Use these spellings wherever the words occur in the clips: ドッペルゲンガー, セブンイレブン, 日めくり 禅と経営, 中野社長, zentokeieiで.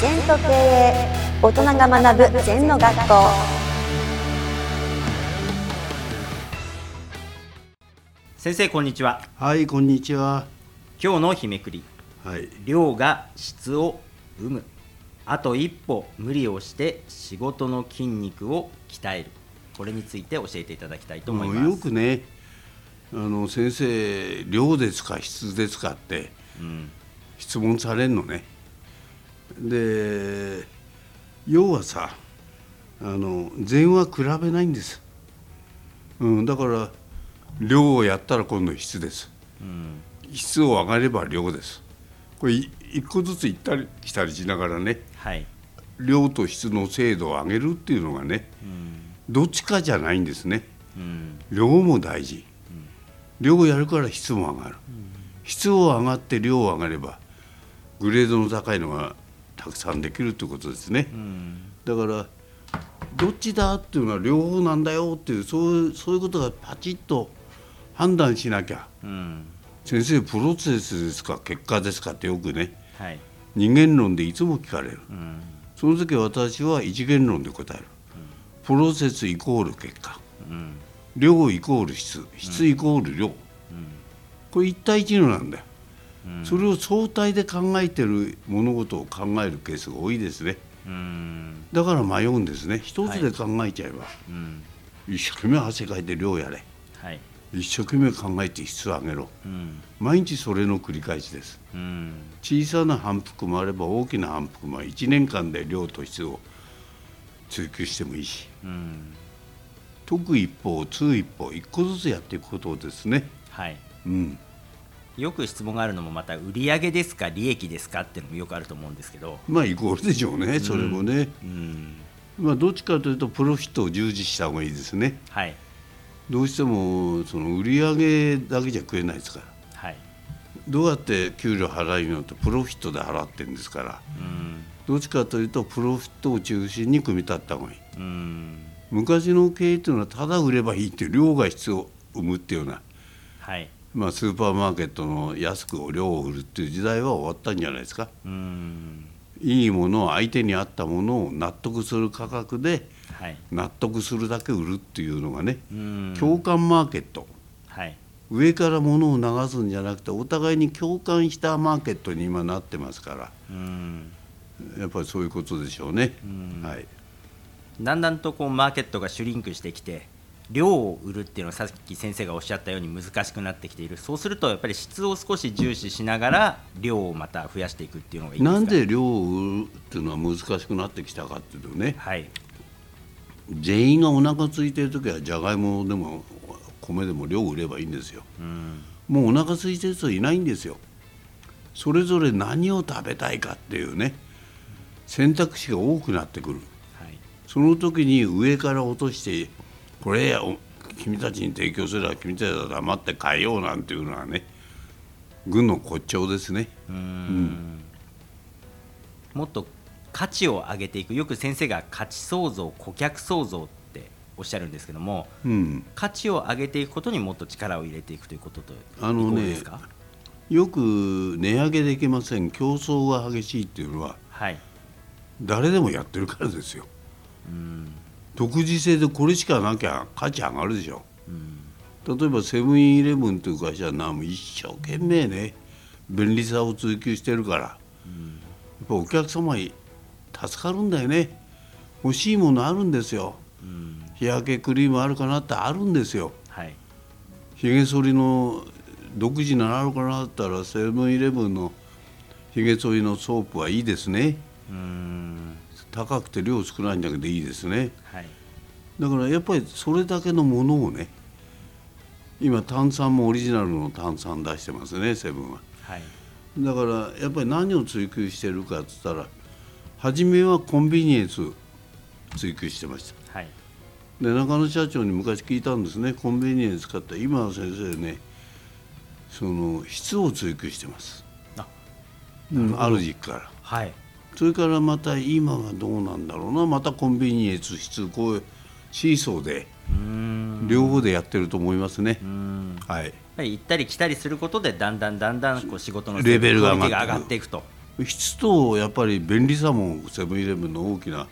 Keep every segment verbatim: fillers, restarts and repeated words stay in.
全と経営、大人が学ぶ全の学校。先生、こんにちは。はい、こんにちは。今日の日めくり、はい、量が質を生む。あと一歩無理をして仕事の筋肉を鍛える。これについて教えていただきたいと思います。よくね、あの先生、量ですか質ですかって、うん、質問されるのね。で、要はさ、あの善は比べないんです、うん、だから量をやったら今度質です、うん、質を上がれば量です。これ一個ずつ行ったり来たりしながらね、はい、量と質の精度を上げるっていうのがね、うん、どっちかじゃないんですね、うん、量も大事、うん、量をやるから質も上がる、うん、質を上がって量を上がればグレードの高いのがたくさんできるということですね、うん、だからどっちだっていうのは両方なんだよっていう、そういう、そういうことがパチッと判断しなきゃ、うん、先生プロセスですか結果ですかってよくね、はい、二元論でいつも聞かれる、うん、その時私は一元論で答える、うん、プロセスイコール結果、うん、量イコール質、質イコール量、うんうん、これ一対一のなんだよ。それを相対で考えている物事を考えるケースが多いですね。うーん、だから迷うんですね。一つで考えちゃえば、はい、うん、一生懸命汗かいて量やれ、はい、一生懸命考えて質を上げろ、うん、毎日それの繰り返しです。うん、小さな反復もあれば大きな反復もあれば、いちねんかんで量と質を追求してもいいし、うん、得一歩通一歩一個ずつやっていくことですね。はい、うん、よく質問があるのもまた売上ですか利益ですかっていうのもよくあると思うんですけど、まあイコールでしょうね、それもね、うんうん、まあ、どっちかというとプロフィットを重視した方がいいですね、はい、どうしてもその売上だけじゃ食えないですから、はい、どうやって給料払うのってプロフィットで払ってるんですから、うん、どっちかというとプロフィットを中心に組み立った方がいい、うん、昔の経営というのはただ売ればいいっていう、量が質を生むっていうような、はい、まあ、スーパーマーケットの安く量を売るっていう時代は終わったんじゃないですか。うーん、いいものを相手に合ったものを納得する価格で納得するだけ売るっていうのがね、はい、共感マーケット、はい、上から物を流すんじゃなくてお互いに共感したマーケットに今なってますから、うーん、やっぱりそういうことでしょうね。うーん、はい、だんだんとこうマーケットがシュリンクしてきて量を売るっていうのはさっき先生がおっしゃったように難しくなってきている。そうするとやっぱり質を少し重視しながら量をまた増やしていくっていうのがいいですか。なんで量を売るっていうのは難しくなってきたかっていうとね、はい、全員がお腹空いてるときはじゃがいもでも米でも量を売ればいいんですよ、うん、もうお腹空いてる人いないんですよ。それぞれ何を食べたいかっていうね選択肢が多くなってくる、はい、その時に上から落としてこれ君たちに提供すれば君たちは黙って買えようなんていうのはね、軍の骨頂ですね。うーん、うん、もっと価値を上げていく。よく先生が価値創造顧客創造っておっしゃるんですけども、うん、価値を上げていくことにもっと力を入れていくということと、あのね、ですか。よく値上げできません競争が激しいっていうのは、はい、誰でもやってるからですよ。うーん、独自性でこれしかなきゃ価値上がるでしょ、うん、例えばセブンイレブンという会社はもう一生懸命ね便利さを追求してるから、うん、やっぱお客様に助かるんだよね。欲しいものあるんですよ、うん、日焼けクリームあるかなってあるんですよ、はい、ひげ剃りの独自なのあるかなったらセブンイレブンのひげ剃りのソープはいいですね。うーん、高くて量少ないんだけどいいですね、はい、だからやっぱりそれだけのものをね、今炭酸もオリジナルの炭酸出してますねセブンは、はい、だからやっぱり何を追求してるかっつったら初めはコンビニエンス追求してました、はい、で中野社長に昔聞いたんですね。コンビニエンス買った今の先生ね、その質を追求してます。 あ,、うん、ある時期から、はい、それからまた今はどうなんだろうな、またコンビニエンス質、こうシーソーでうーん両方でやってると思いますね。うーん、はい、やっぱり行ったり来たりすることでだんだんだんだんこう仕事のレベルが上がっていくと、質とやっぱり便利さもセブンイレブンの大きな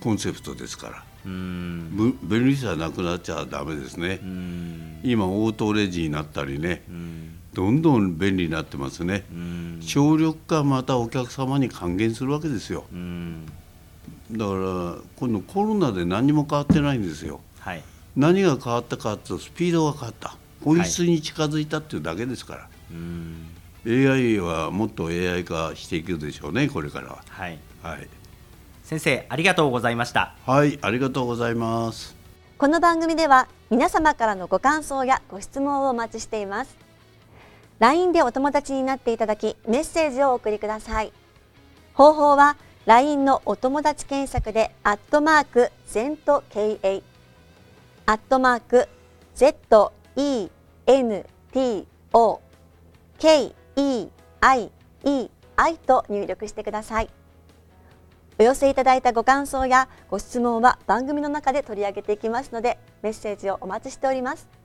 コンセプトですから、うーん、便利さなくなっちゃダメですね。うーん、今オートレジになったりね、うん、どんどん便利になってますね。うん、省力化、またお客様に還元するわけですよ。うん、だから今度コロナで何も変わってないんですよ、はい、何が変わったかというとスピードが変わった、本質に近づいたっていうだけですから、はい、うん、 エーアイ はもっと エーアイ 化していくでしょうね、これからは。はい、はい、先生ありがとうございました。はい、ありがとうございます。この番組では皆様からのご感想やご質問をお待ちしています。ライン でお友達になっていただき、メッセージをお送りください。方法は ライン のお友達検索でアットマーク zentokeiei アットマーク ゼットイーエヌティーオーケイイーアイイーアイ と入力してください。お寄せいただいたご感想やご質問は番組の中で取り上げていきますので、メッセージをお待ちしております。